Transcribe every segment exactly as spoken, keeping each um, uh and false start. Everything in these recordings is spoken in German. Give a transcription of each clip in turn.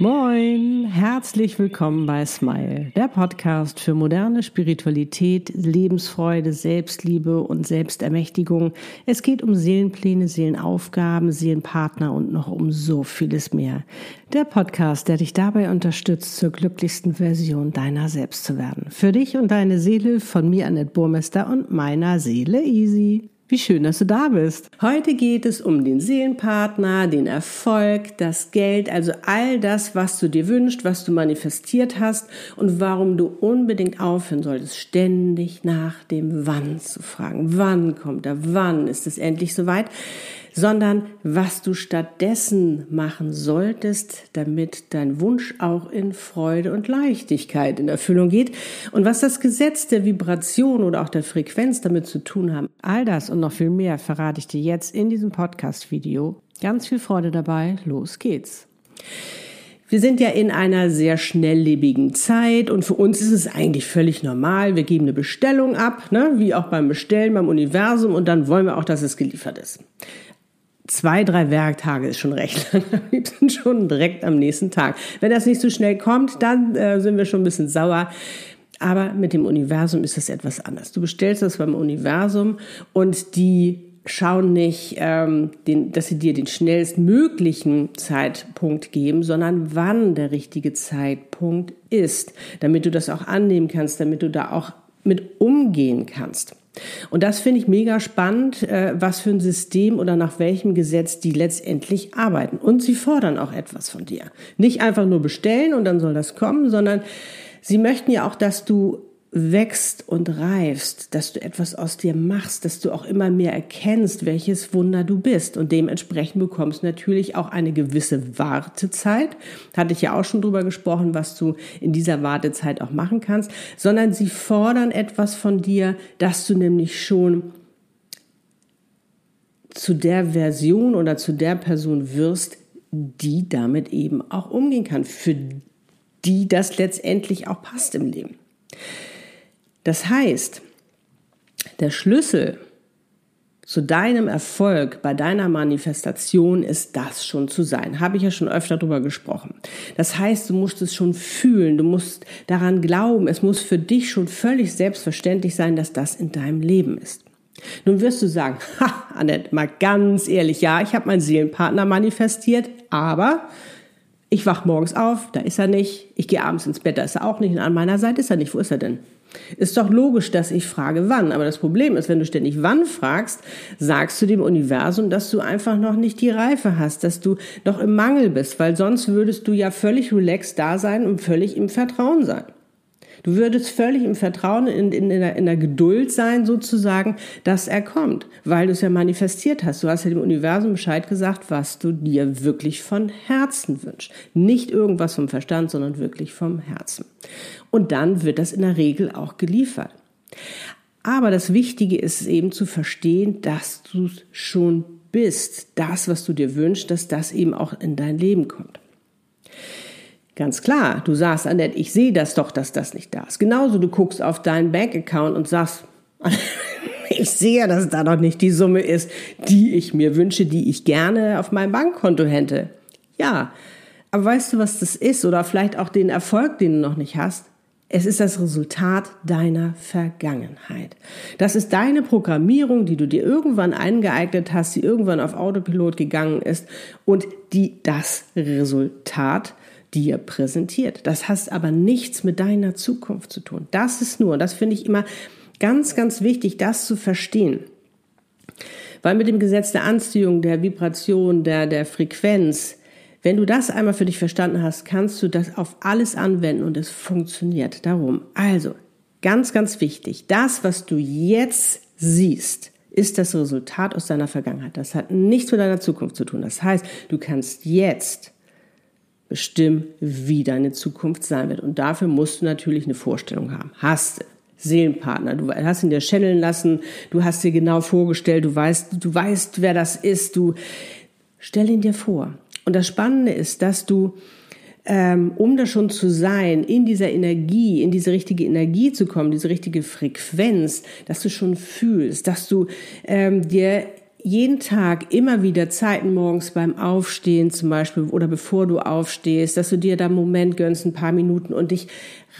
Moin, herzlich willkommen bei SMILE, der Podcast für moderne Spiritualität, Lebensfreude, Selbstliebe und Selbstermächtigung. Es geht um Seelenpläne, Seelenaufgaben, Seelenpartner und noch um so vieles mehr. Der Podcast, der dich dabei unterstützt, zur glücklichsten Version deiner selbst zu werden. Für dich und deine Seele von mir, Annette Burmester, und meiner Seele, Isie. Wie schön, dass du da bist. Heute geht es um den Seelenpartner, den Erfolg, das Geld, also all das, was du dir wünschst, was du manifestiert hast und warum du unbedingt aufhören solltest, ständig nach dem Wann zu fragen. Wann kommt er? Wann ist es endlich soweit? Sondern was du stattdessen machen solltest, damit dein Wunsch auch in Freude und Leichtigkeit in Erfüllung geht und was das Gesetz der Vibration oder auch der Frequenz damit zu tun haben. All das und noch viel mehr verrate ich dir jetzt in diesem Podcast-Video. Ganz viel Freude dabei, los geht's! Wir sind ja in einer sehr schnelllebigen Zeit und für uns ist es eigentlich völlig normal. Wir geben eine Bestellung ab, ne? Wie auch beim Bestellen, beim Universum, und dann wollen wir auch, dass es geliefert ist. Zwei, drei Werktage ist schon recht lang. Wir sind schon direkt am nächsten Tag. Wenn das nicht so schnell kommt, dann äh, sind wir schon ein bisschen sauer. Aber mit dem Universum ist es etwas anders. Du bestellst das beim Universum und die schauen nicht, ähm, den, dass sie dir den schnellstmöglichen Zeitpunkt geben, sondern wann der richtige Zeitpunkt ist, damit du das auch annehmen kannst, damit du da auch mit umgehen kannst. Und das finde ich mega spannend, was für ein System oder nach welchem Gesetz die letztendlich arbeiten. Und sie fordern auch etwas von dir. Nicht einfach nur bestellen und dann soll das kommen, sondern sie möchten ja auch, dass du wächst und reifst, dass du etwas aus dir machst, dass du auch immer mehr erkennst, welches Wunder du bist. Und dementsprechend bekommst du natürlich auch eine gewisse Wartezeit. Hatte ich ja auch schon drüber gesprochen, was du in dieser Wartezeit auch machen kannst. Sondern sie fordern etwas von dir, dass du nämlich schon zu der Version oder zu der Person wirst, die damit eben auch umgehen kann, für die das letztendlich auch passt im Leben. Das heißt, der Schlüssel zu deinem Erfolg bei deiner Manifestation ist, das schon zu sein. Habe ich ja schon öfter drüber gesprochen. Das heißt, du musst es schon fühlen, du musst daran glauben, es muss für dich schon völlig selbstverständlich sein, dass das in deinem Leben ist. Nun wirst du sagen, ha, Annette, mal ganz ehrlich, ja, ich habe meinen Seelenpartner manifestiert, aber ich wache morgens auf, da ist er nicht. Ich gehe abends ins Bett, da ist er auch nicht. Und an meiner Seite ist er nicht. Wo ist er denn? Ist doch logisch, dass ich frage, wann. Aber das Problem ist, wenn du ständig wann fragst, sagst du dem Universum, dass du einfach noch nicht die Reife hast, dass du noch im Mangel bist. Weil sonst würdest du ja völlig relaxed da sein und völlig im Vertrauen sein. Du würdest völlig im Vertrauen, in, in, in, der, in der Geduld sein sozusagen, dass er kommt, weil du es ja manifestiert hast. Du hast ja dem Universum Bescheid gesagt, was du dir wirklich von Herzen wünschst. Nicht irgendwas vom Verstand, sondern wirklich vom Herzen. Und dann wird das in der Regel auch geliefert. Aber das Wichtige ist eben zu verstehen, dass du schon bist, das, was du dir wünschst, dass das eben auch in dein Leben kommt. Ganz klar, du sagst, Annette, ich sehe das doch, dass das nicht da ist. Genauso, du guckst auf deinen Bank-Account und sagst, ich sehe, dass da noch nicht die Summe ist, die ich mir wünsche, die ich gerne auf meinem Bankkonto hätte. Ja, aber weißt du, was das ist? Oder vielleicht auch den Erfolg, den du noch nicht hast? Es ist das Resultat deiner Vergangenheit. Das ist deine Programmierung, die du dir irgendwann eingeeignet hast, die irgendwann auf Autopilot gegangen ist und die das Resultat dir präsentiert. Das hat aber nichts mit deiner Zukunft zu tun. Das ist nur, und das finde ich immer ganz, ganz wichtig, das zu verstehen. Weil mit dem Gesetz der Anziehung, der Vibration, der, der Frequenz, wenn du das einmal für dich verstanden hast, kannst du das auf alles anwenden und es funktioniert darum. Also, ganz, ganz wichtig, das, was du jetzt siehst, ist das Resultat aus deiner Vergangenheit. Das hat nichts mit deiner Zukunft zu tun. Das heißt, du kannst jetzt bestimmen, wie deine Zukunft sein wird. Und dafür musst du natürlich eine Vorstellung haben. Hast du Seelenpartner, du hast ihn dir channeln lassen, du hast dir genau vorgestellt, du weißt, du weißt, wer das ist, du stell ihn dir vor. Und das Spannende ist, dass du, ähm, um das schon zu sein, in dieser Energie, in diese richtige Energie zu kommen, diese richtige Frequenz, dass du schon fühlst, dass du ähm, dir jeden Tag immer wieder Zeiten morgens beim Aufstehen zum Beispiel oder bevor du aufstehst, dass du dir da einen Moment gönnst, ein paar Minuten und dich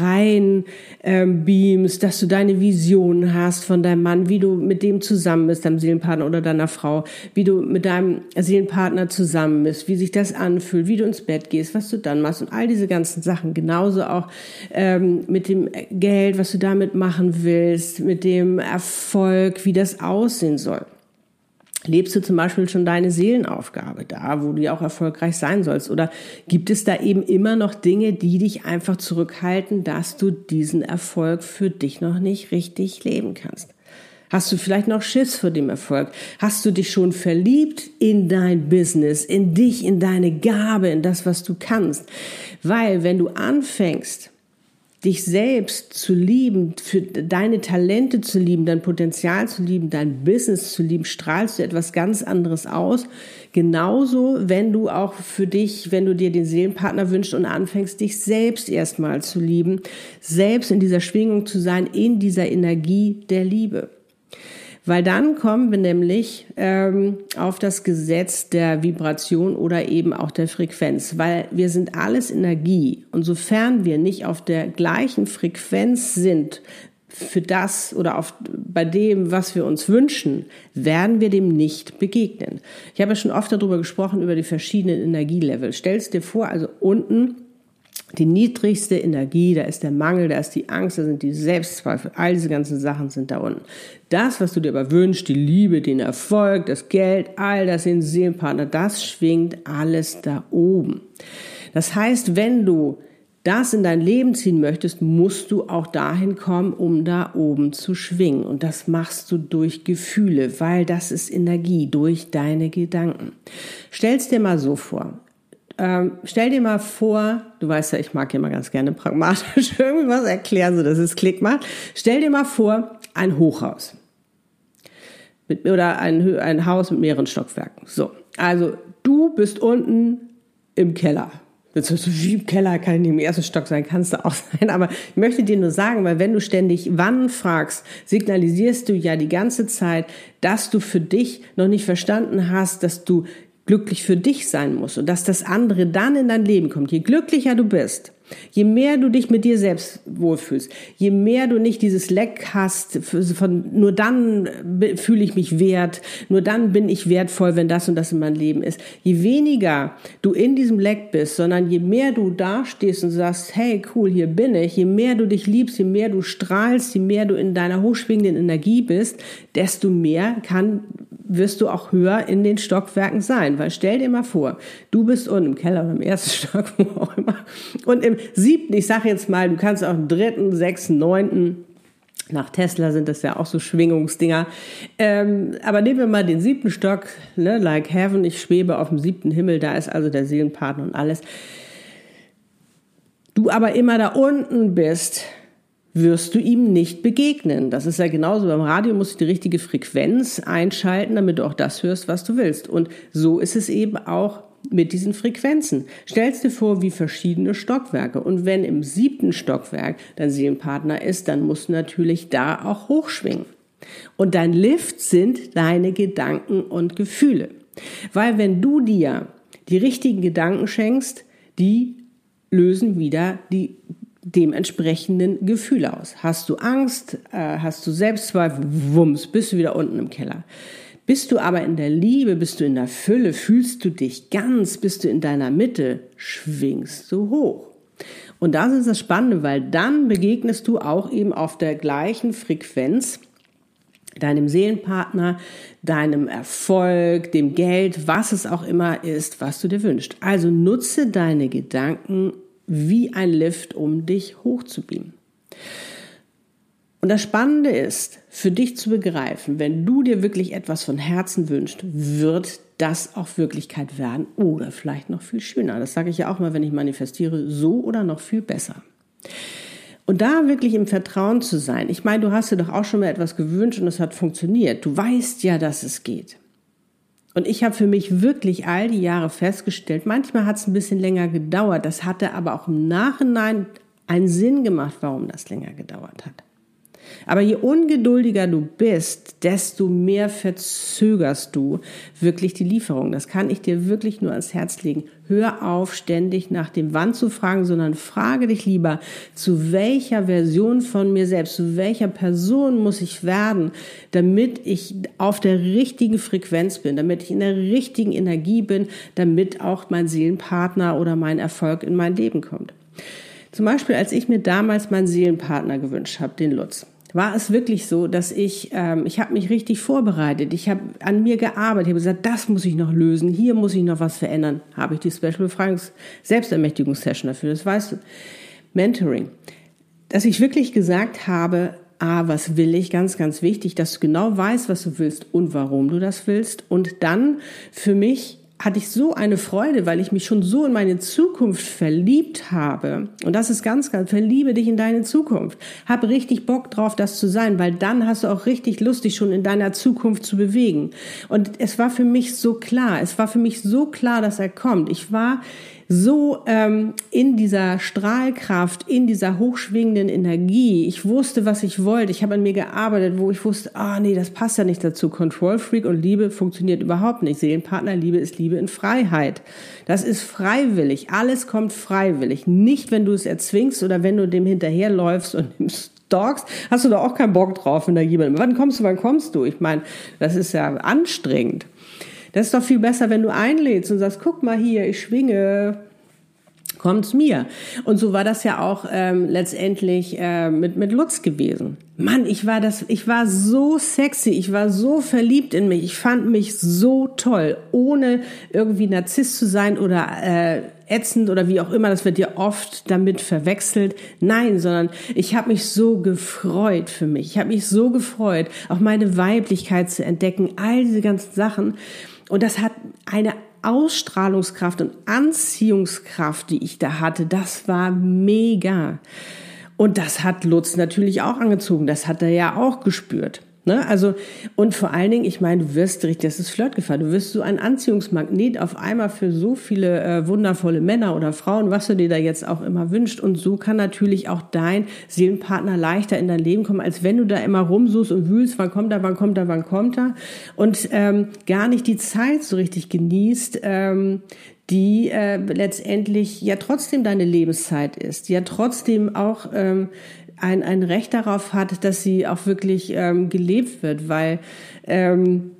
rein ähm, beamst, dass du deine Vision hast von deinem Mann, wie du mit dem zusammen bist, deinem Seelenpartner oder deiner Frau, wie du mit deinem Seelenpartner zusammen bist, wie sich das anfühlt, wie du ins Bett gehst, was du dann machst und all diese ganzen Sachen. Genauso auch ähm, mit dem Geld, was du damit machen willst, mit dem Erfolg, wie das aussehen soll. Lebst du zum Beispiel schon deine Seelenaufgabe da, wo du ja auch erfolgreich sein sollst? Oder gibt es da eben immer noch Dinge, die dich einfach zurückhalten, dass du diesen Erfolg für dich noch nicht richtig leben kannst? Hast du vielleicht noch Schiss vor dem Erfolg? Hast du dich schon verliebt in dein Business, in dich, in deine Gabe, in das, was du kannst? Weil wenn du anfängst, dich selbst zu lieben, für deine Talente zu lieben, dein Potenzial zu lieben, dein Business zu lieben, strahlst du etwas ganz anderes aus. Genauso, wenn du auch für dich, wenn du dir den Seelenpartner wünschst und anfängst, dich selbst erstmal zu lieben, selbst in dieser Schwingung zu sein, in dieser Energie der Liebe. Weil dann kommen wir nämlich ähm, auf das Gesetz der Vibration oder eben auch der Frequenz, weil wir sind alles Energie und sofern wir nicht auf der gleichen Frequenz sind für das oder auf, bei dem, was wir uns wünschen, werden wir dem nicht begegnen. Ich habe ja schon oft darüber gesprochen, über die verschiedenen Energielevel. Stellst dir vor, also unten die niedrigste Energie, da ist der Mangel, da ist die Angst, da sind die Selbstzweifel, all diese ganzen Sachen sind da unten. Das, was du dir aber wünschst, die Liebe, den Erfolg, das Geld, all das, den Seelenpartner, das schwingt alles da oben. Das heißt, wenn du das in dein Leben ziehen möchtest, musst du auch dahin kommen, um da oben zu schwingen. Und das machst du durch Gefühle, weil das ist Energie, durch deine Gedanken. Stell's dir mal so vor. Ähm, stell dir mal vor, du weißt ja, ich mag ja immer ganz gerne pragmatisch irgendwas erklären, so dass es Klick macht. Stell dir mal vor, ein Hochhaus. Mit, oder ein, ein Haus mit mehreren Stockwerken. So. Also, du bist unten im Keller. Jetzt bist du wie im Keller, kann ich nicht im ersten Stock sein, kannst du auch sein. Aber ich möchte dir nur sagen, weil wenn du ständig wann fragst, signalisierst du ja die ganze Zeit, dass du für dich noch nicht verstanden hast, dass du glücklich für dich sein muss und dass das andere dann in dein Leben kommt. Je glücklicher du bist, je mehr du dich mit dir selbst wohlfühlst, je mehr du nicht dieses Leck hast, von nur dann fühle ich mich wert, nur dann bin ich wertvoll, wenn das und das in meinem Leben ist. Je weniger du in diesem Leck bist, sondern je mehr du da stehst und sagst, hey cool, hier bin ich, je mehr du dich liebst, je mehr du strahlst, je mehr du in deiner hochschwingenden Energie bist, desto mehr kann wirst du auch höher in den Stockwerken sein. Weil stell dir mal vor, du bist unten im Keller oder im ersten Stock, wo auch immer, und im siebten, ich sage jetzt mal, du kannst auch im dritten, sechsten, neunten, nach Tesla sind das ja auch so Schwingungsdinger, ähm, aber nehmen wir mal den siebten Stock, ne, like heaven, ich schwebe auf dem siebten Himmel, da ist also der Seelenpartner und alles. Du aber immer da unten bist, wirst du ihm nicht begegnen. Das ist ja genauso. Beim Radio musst du die richtige Frequenz einschalten, damit du auch das hörst, was du willst. Und so ist es eben auch mit diesen Frequenzen. Stellst dir vor, wie verschiedene Stockwerke. Und wenn im siebten Stockwerk dein Seelenpartner ist, dann musst du natürlich da auch hochschwingen. Und dein Lift sind deine Gedanken und Gefühle. Weil wenn du dir die richtigen Gedanken schenkst, die lösen wieder die dementsprechenden Gefühle aus. Hast du Angst, äh, hast du Selbstzweifel, wumms, bist du wieder unten im Keller. Bist du aber in der Liebe, bist du in der Fülle, fühlst du dich ganz, bist du in deiner Mitte, schwingst du hoch. Und das ist das Spannende, weil dann begegnest du auch eben auf der gleichen Frequenz deinem Seelenpartner, deinem Erfolg, dem Geld, was es auch immer ist, was du dir wünschst. Also nutze deine Gedanken wie ein Lift, um dich hochzubeamen. Und das Spannende ist, für dich zu begreifen, wenn du dir wirklich etwas von Herzen wünschst, wird das auch Wirklichkeit werden oder vielleicht noch viel schöner. Das sage ich ja auch mal, wenn ich manifestiere, so oder noch viel besser. Und da wirklich im Vertrauen zu sein. Ich meine, du hast dir doch auch schon mal etwas gewünscht und es hat funktioniert. Du weißt ja, dass es geht. Und ich habe für mich wirklich all die Jahre festgestellt, manchmal hat es ein bisschen länger gedauert, das hatte aber auch im Nachhinein einen Sinn gemacht, warum das länger gedauert hat. Aber je ungeduldiger du bist, desto mehr verzögerst du wirklich die Lieferung. Das kann ich dir wirklich nur ans Herz legen. Hör auf, ständig nach dem Wann zu fragen, sondern frage dich lieber, zu welcher Version von mir selbst, zu welcher Person muss ich werden, damit ich auf der richtigen Frequenz bin, damit ich in der richtigen Energie bin, damit auch mein Seelenpartner oder mein Erfolg in mein Leben kommt. Zum Beispiel, als ich mir damals meinen Seelenpartner gewünscht habe, den Lutz, war es wirklich so, dass ich, ähm, ich habe mich richtig vorbereitet, ich habe an mir gearbeitet, ich habe gesagt, das muss ich noch lösen, hier muss ich noch was verändern, habe ich die Special Befragungs Selbstermächtigungssession dafür, das weißt du, Mentoring, dass ich wirklich gesagt habe, ah, was will ich, ganz, ganz wichtig, dass du genau weißt, was du willst und warum du das willst, und dann für mich hatte ich so eine Freude, weil ich mich schon so in meine Zukunft verliebt habe. Und das ist ganz, ganz, verliebe dich in deine Zukunft. Hab richtig Bock drauf, das zu sein, weil dann hast du auch richtig Lust, dich schon in deiner Zukunft zu bewegen. Und es war für mich so klar, es war für mich so klar, dass er kommt. Ich war so ähm, in dieser Strahlkraft, in dieser hochschwingenden Energie. Ich wusste, was ich wollte. Ich habe an mir gearbeitet, wo ich wusste, ah nee, das passt ja nicht dazu. Control Freak und Liebe funktioniert überhaupt nicht. Seelenpartnerliebe ist Liebe in Freiheit. Das ist freiwillig. Alles kommt freiwillig. Nicht, wenn du es erzwingst oder wenn du dem hinterherläufst und dem stalkst, hast du da auch keinen Bock drauf, wenn da jemand, wann kommst du, wann kommst du? Ich meine, das ist ja anstrengend. Das ist doch viel besser, wenn du einlädst und sagst, guck mal hier, ich schwinge, kommt's mir. Und so war das ja auch ähm, letztendlich äh, mit mit Lutz gewesen. Mann, ich war das, ich war so sexy, ich war so verliebt in mich, ich fand mich so toll, ohne irgendwie Narzisst zu sein oder äh, ätzend oder wie auch immer, das wird ja oft damit verwechselt. Nein, sondern ich habe mich so gefreut für mich, ich habe mich so gefreut, auch meine Weiblichkeit zu entdecken, all diese ganzen Sachen. Und das hat eine Ausstrahlungskraft und Anziehungskraft, die ich da hatte, das war mega. Und das hat Lutz natürlich auch angezogen, das hat er ja auch gespürt. Ne? Also, und vor allen Dingen, ich meine, du wirst richtig, das ist Flirtgefahr, du wirst so ein Anziehungsmagnet auf einmal für so viele äh, wundervolle Männer oder Frauen, was du dir da jetzt auch immer wünschst. Und so kann natürlich auch dein Seelenpartner leichter in dein Leben kommen, als wenn du da immer rumsuchst und wühlst, wann kommt er, wann kommt er, wann kommt er. Und ähm, gar nicht die Zeit so richtig genießt, ähm, die äh, letztendlich ja trotzdem deine Lebenszeit ist, die ja trotzdem auch ähm, ein, ein Recht darauf hat, dass sie auch wirklich ähm, gelebt wird, weil ähm,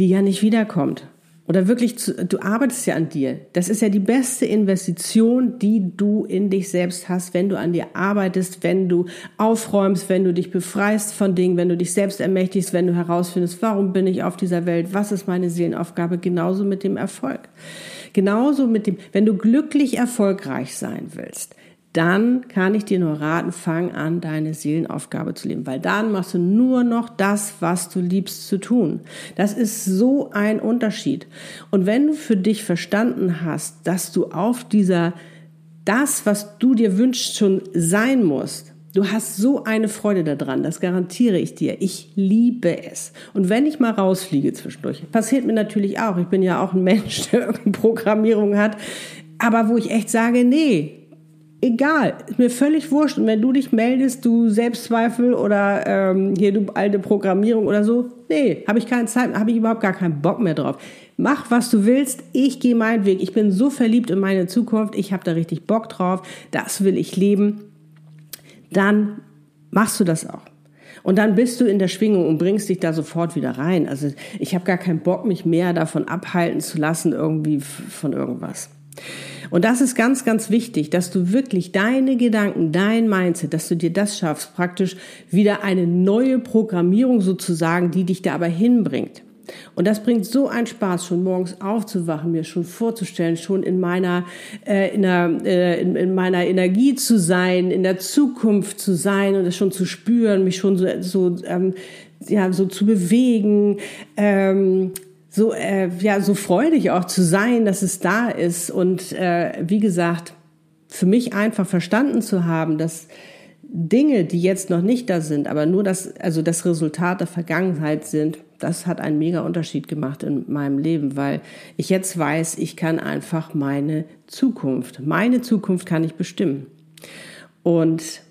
die ja nicht wiederkommt. Oder wirklich, zu, du arbeitest ja an dir. Das ist ja die beste Investition, die du in dich selbst hast, wenn du an dir arbeitest, wenn du aufräumst, wenn du dich befreist von Dingen, wenn du dich selbst ermächtigst, wenn du herausfindest, warum bin ich auf dieser Welt, was ist meine Seelenaufgabe, genauso mit dem Erfolg. Genauso mit dem, wenn du glücklich erfolgreich sein willst, dann kann ich dir nur raten, fang an, deine Seelenaufgabe zu leben, weil dann machst du nur noch das, was du liebst zu tun. Das ist so ein Unterschied. Und wenn du für dich verstanden hast, dass du auf dieser, das, was du dir wünschst, schon sein musst, du hast so eine Freude daran, das garantiere ich dir. Ich liebe es. Und wenn ich mal rausfliege zwischendurch, passiert mir natürlich auch. Ich bin ja auch ein Mensch, der irgendeine Programmierung hat, aber wo ich echt sage, nee, egal, ist mir völlig wurscht. Und wenn du dich meldest, du Selbstzweifel oder ähm, hier du alte Programmierung oder so, nee, habe ich keine Zeit, habe ich überhaupt gar keinen Bock mehr drauf. Mach, was du willst, ich gehe meinen Weg. Ich bin so verliebt in meine Zukunft, ich habe da richtig Bock drauf, das will ich leben. Dann machst du das auch. Und dann bist du in der Schwingung und bringst dich da sofort wieder rein. Also ich habe gar keinen Bock, mich mehr davon abhalten zu lassen, irgendwie von irgendwas. Und das ist ganz, ganz wichtig, dass du wirklich deine Gedanken, dein Mindset, dass du dir das schaffst, praktisch wieder eine neue Programmierung sozusagen, die dich da aber hinbringt. Und das bringt so einen Spaß, schon morgens aufzuwachen, mir schon vorzustellen, schon in meiner, äh, in, einer, äh, in, in meiner Energie zu sein, in der Zukunft zu sein und das schon zu spüren, mich schon so, so, ähm, ja, so zu bewegen, ähm, so, äh, ja, so freudig auch zu sein, dass es da ist. Und äh, wie gesagt, für mich einfach verstanden zu haben, dass Dinge, die jetzt noch nicht da sind, aber nur das, also das Resultat der Vergangenheit sind, das hat einen mega Unterschied gemacht in meinem Leben, weil ich jetzt weiß, ich kann einfach meine Zukunft, meine Zukunft kann ich bestimmen. Und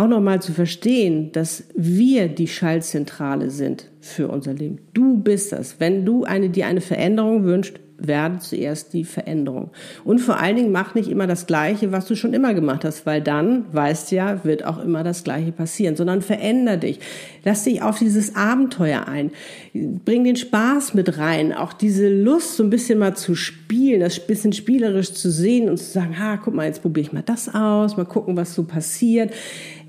auch nochmal zu verstehen, dass wir die Schaltzentrale sind für unser Leben. Du bist das. Wenn du eine, dir eine Veränderung wünschst, werde zuerst die Veränderung. Und vor allen Dingen mach nicht immer das Gleiche, was du schon immer gemacht hast, weil dann, weißt ja, wird auch immer das Gleiche passieren, sondern veränder dich. Lass dich auf dieses Abenteuer ein. Bring den Spaß mit rein, auch diese Lust, so ein bisschen mal zu spielen, das ein bisschen spielerisch zu sehen und zu sagen, ha, guck mal, jetzt probiere ich mal das aus, mal gucken, was so passiert.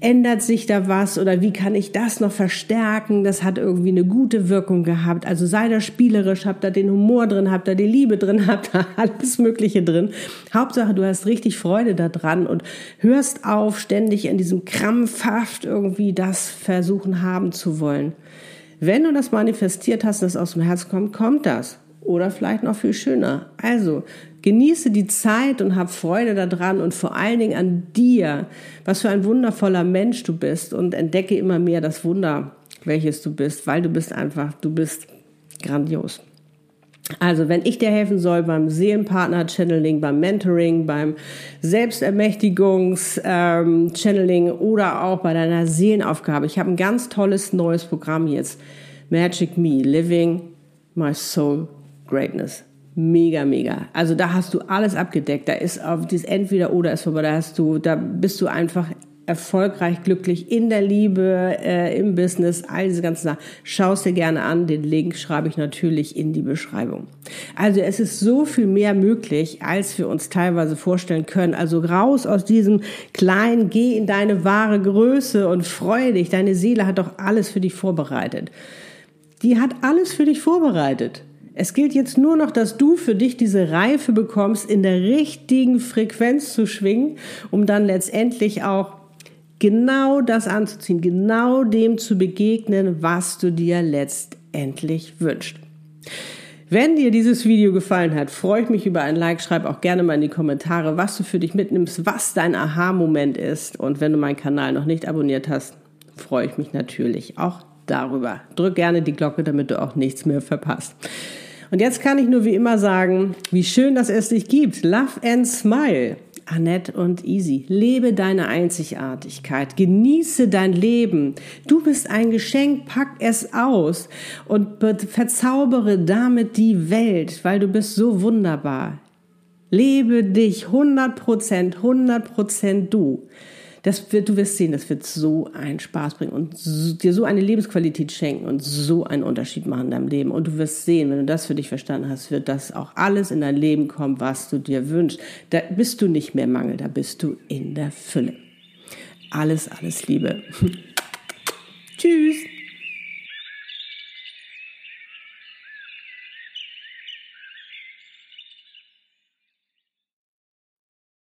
Ändert sich da was oder wie kann ich das noch verstärken? Das hat irgendwie eine gute Wirkung gehabt. Also sei da spielerisch, hab da den Humor drin, hab da die Liebe drin, hab da alles Mögliche drin. Hauptsache, du hast richtig Freude daran und hörst auf, ständig in diesem krampfhaft irgendwie das versuchen haben zu wollen. Wenn du das manifestiert hast, dass aus dem Herzen kommt, kommt das. Oder vielleicht noch viel schöner. Also genieße die Zeit und hab Freude daran und vor allen Dingen an dir, was für ein wundervoller Mensch du bist, und entdecke immer mehr das Wunder, welches du bist, weil du bist einfach, du bist grandios. Also wenn ich dir helfen soll beim Seelenpartner-Channeling, beim Mentoring, beim Selbstermächtigungs-Channeling oder auch bei deiner Seelenaufgabe, ich habe ein ganz tolles neues Programm jetzt, MAGIC ME, Living my Soul Greatness. Mega, mega. Also da hast du alles abgedeckt. Da ist auf dieses Entweder-Oder ist vorbei. Da hast du, da bist du einfach erfolgreich, glücklich in der Liebe, äh, im Business, all diese ganzen Sachen. Schau es dir gerne an. Den Link schreibe ich natürlich in die Beschreibung. Also es ist so viel mehr möglich, als wir uns teilweise vorstellen können. Also raus aus diesem kleinen, geh in deine wahre Größe und freue dich. Deine Seele hat doch alles für dich vorbereitet. Die hat alles für dich vorbereitet. Es gilt jetzt nur noch, dass du für dich diese Reife bekommst, in der richtigen Frequenz zu schwingen, um dann letztendlich auch genau das anzuziehen, genau dem zu begegnen, was du dir letztendlich wünschst. Wenn dir dieses Video gefallen hat, freue ich mich über ein Like. Schreib auch gerne mal in die Kommentare, was du für dich mitnimmst, was dein Aha-Moment ist. Und wenn du meinen Kanal noch nicht abonniert hast, freue ich mich natürlich auch darüber. Drück gerne die Glocke, damit du auch nichts mehr verpasst. Und jetzt kann ich nur wie immer sagen, wie schön, dass es dich gibt. Love and Smile. Annette und Isie. Lebe deine Einzigartigkeit. Genieße dein Leben. Du bist ein Geschenk. Pack es aus und verzaubere damit die Welt, weil du bist so wunderbar. Lebe dich hundert Prozent, hundert Prozent du. Das wird, du wirst sehen, das wird so einen Spaß bringen und so, dir so eine Lebensqualität schenken und so einen Unterschied machen in deinem Leben. Und du wirst sehen, wenn du das für dich verstanden hast, wird das auch alles in dein Leben kommen, was du dir wünschst. Da bist du nicht mehr Mangel, da bist du in der Fülle. Alles, alles Liebe. Tschüss.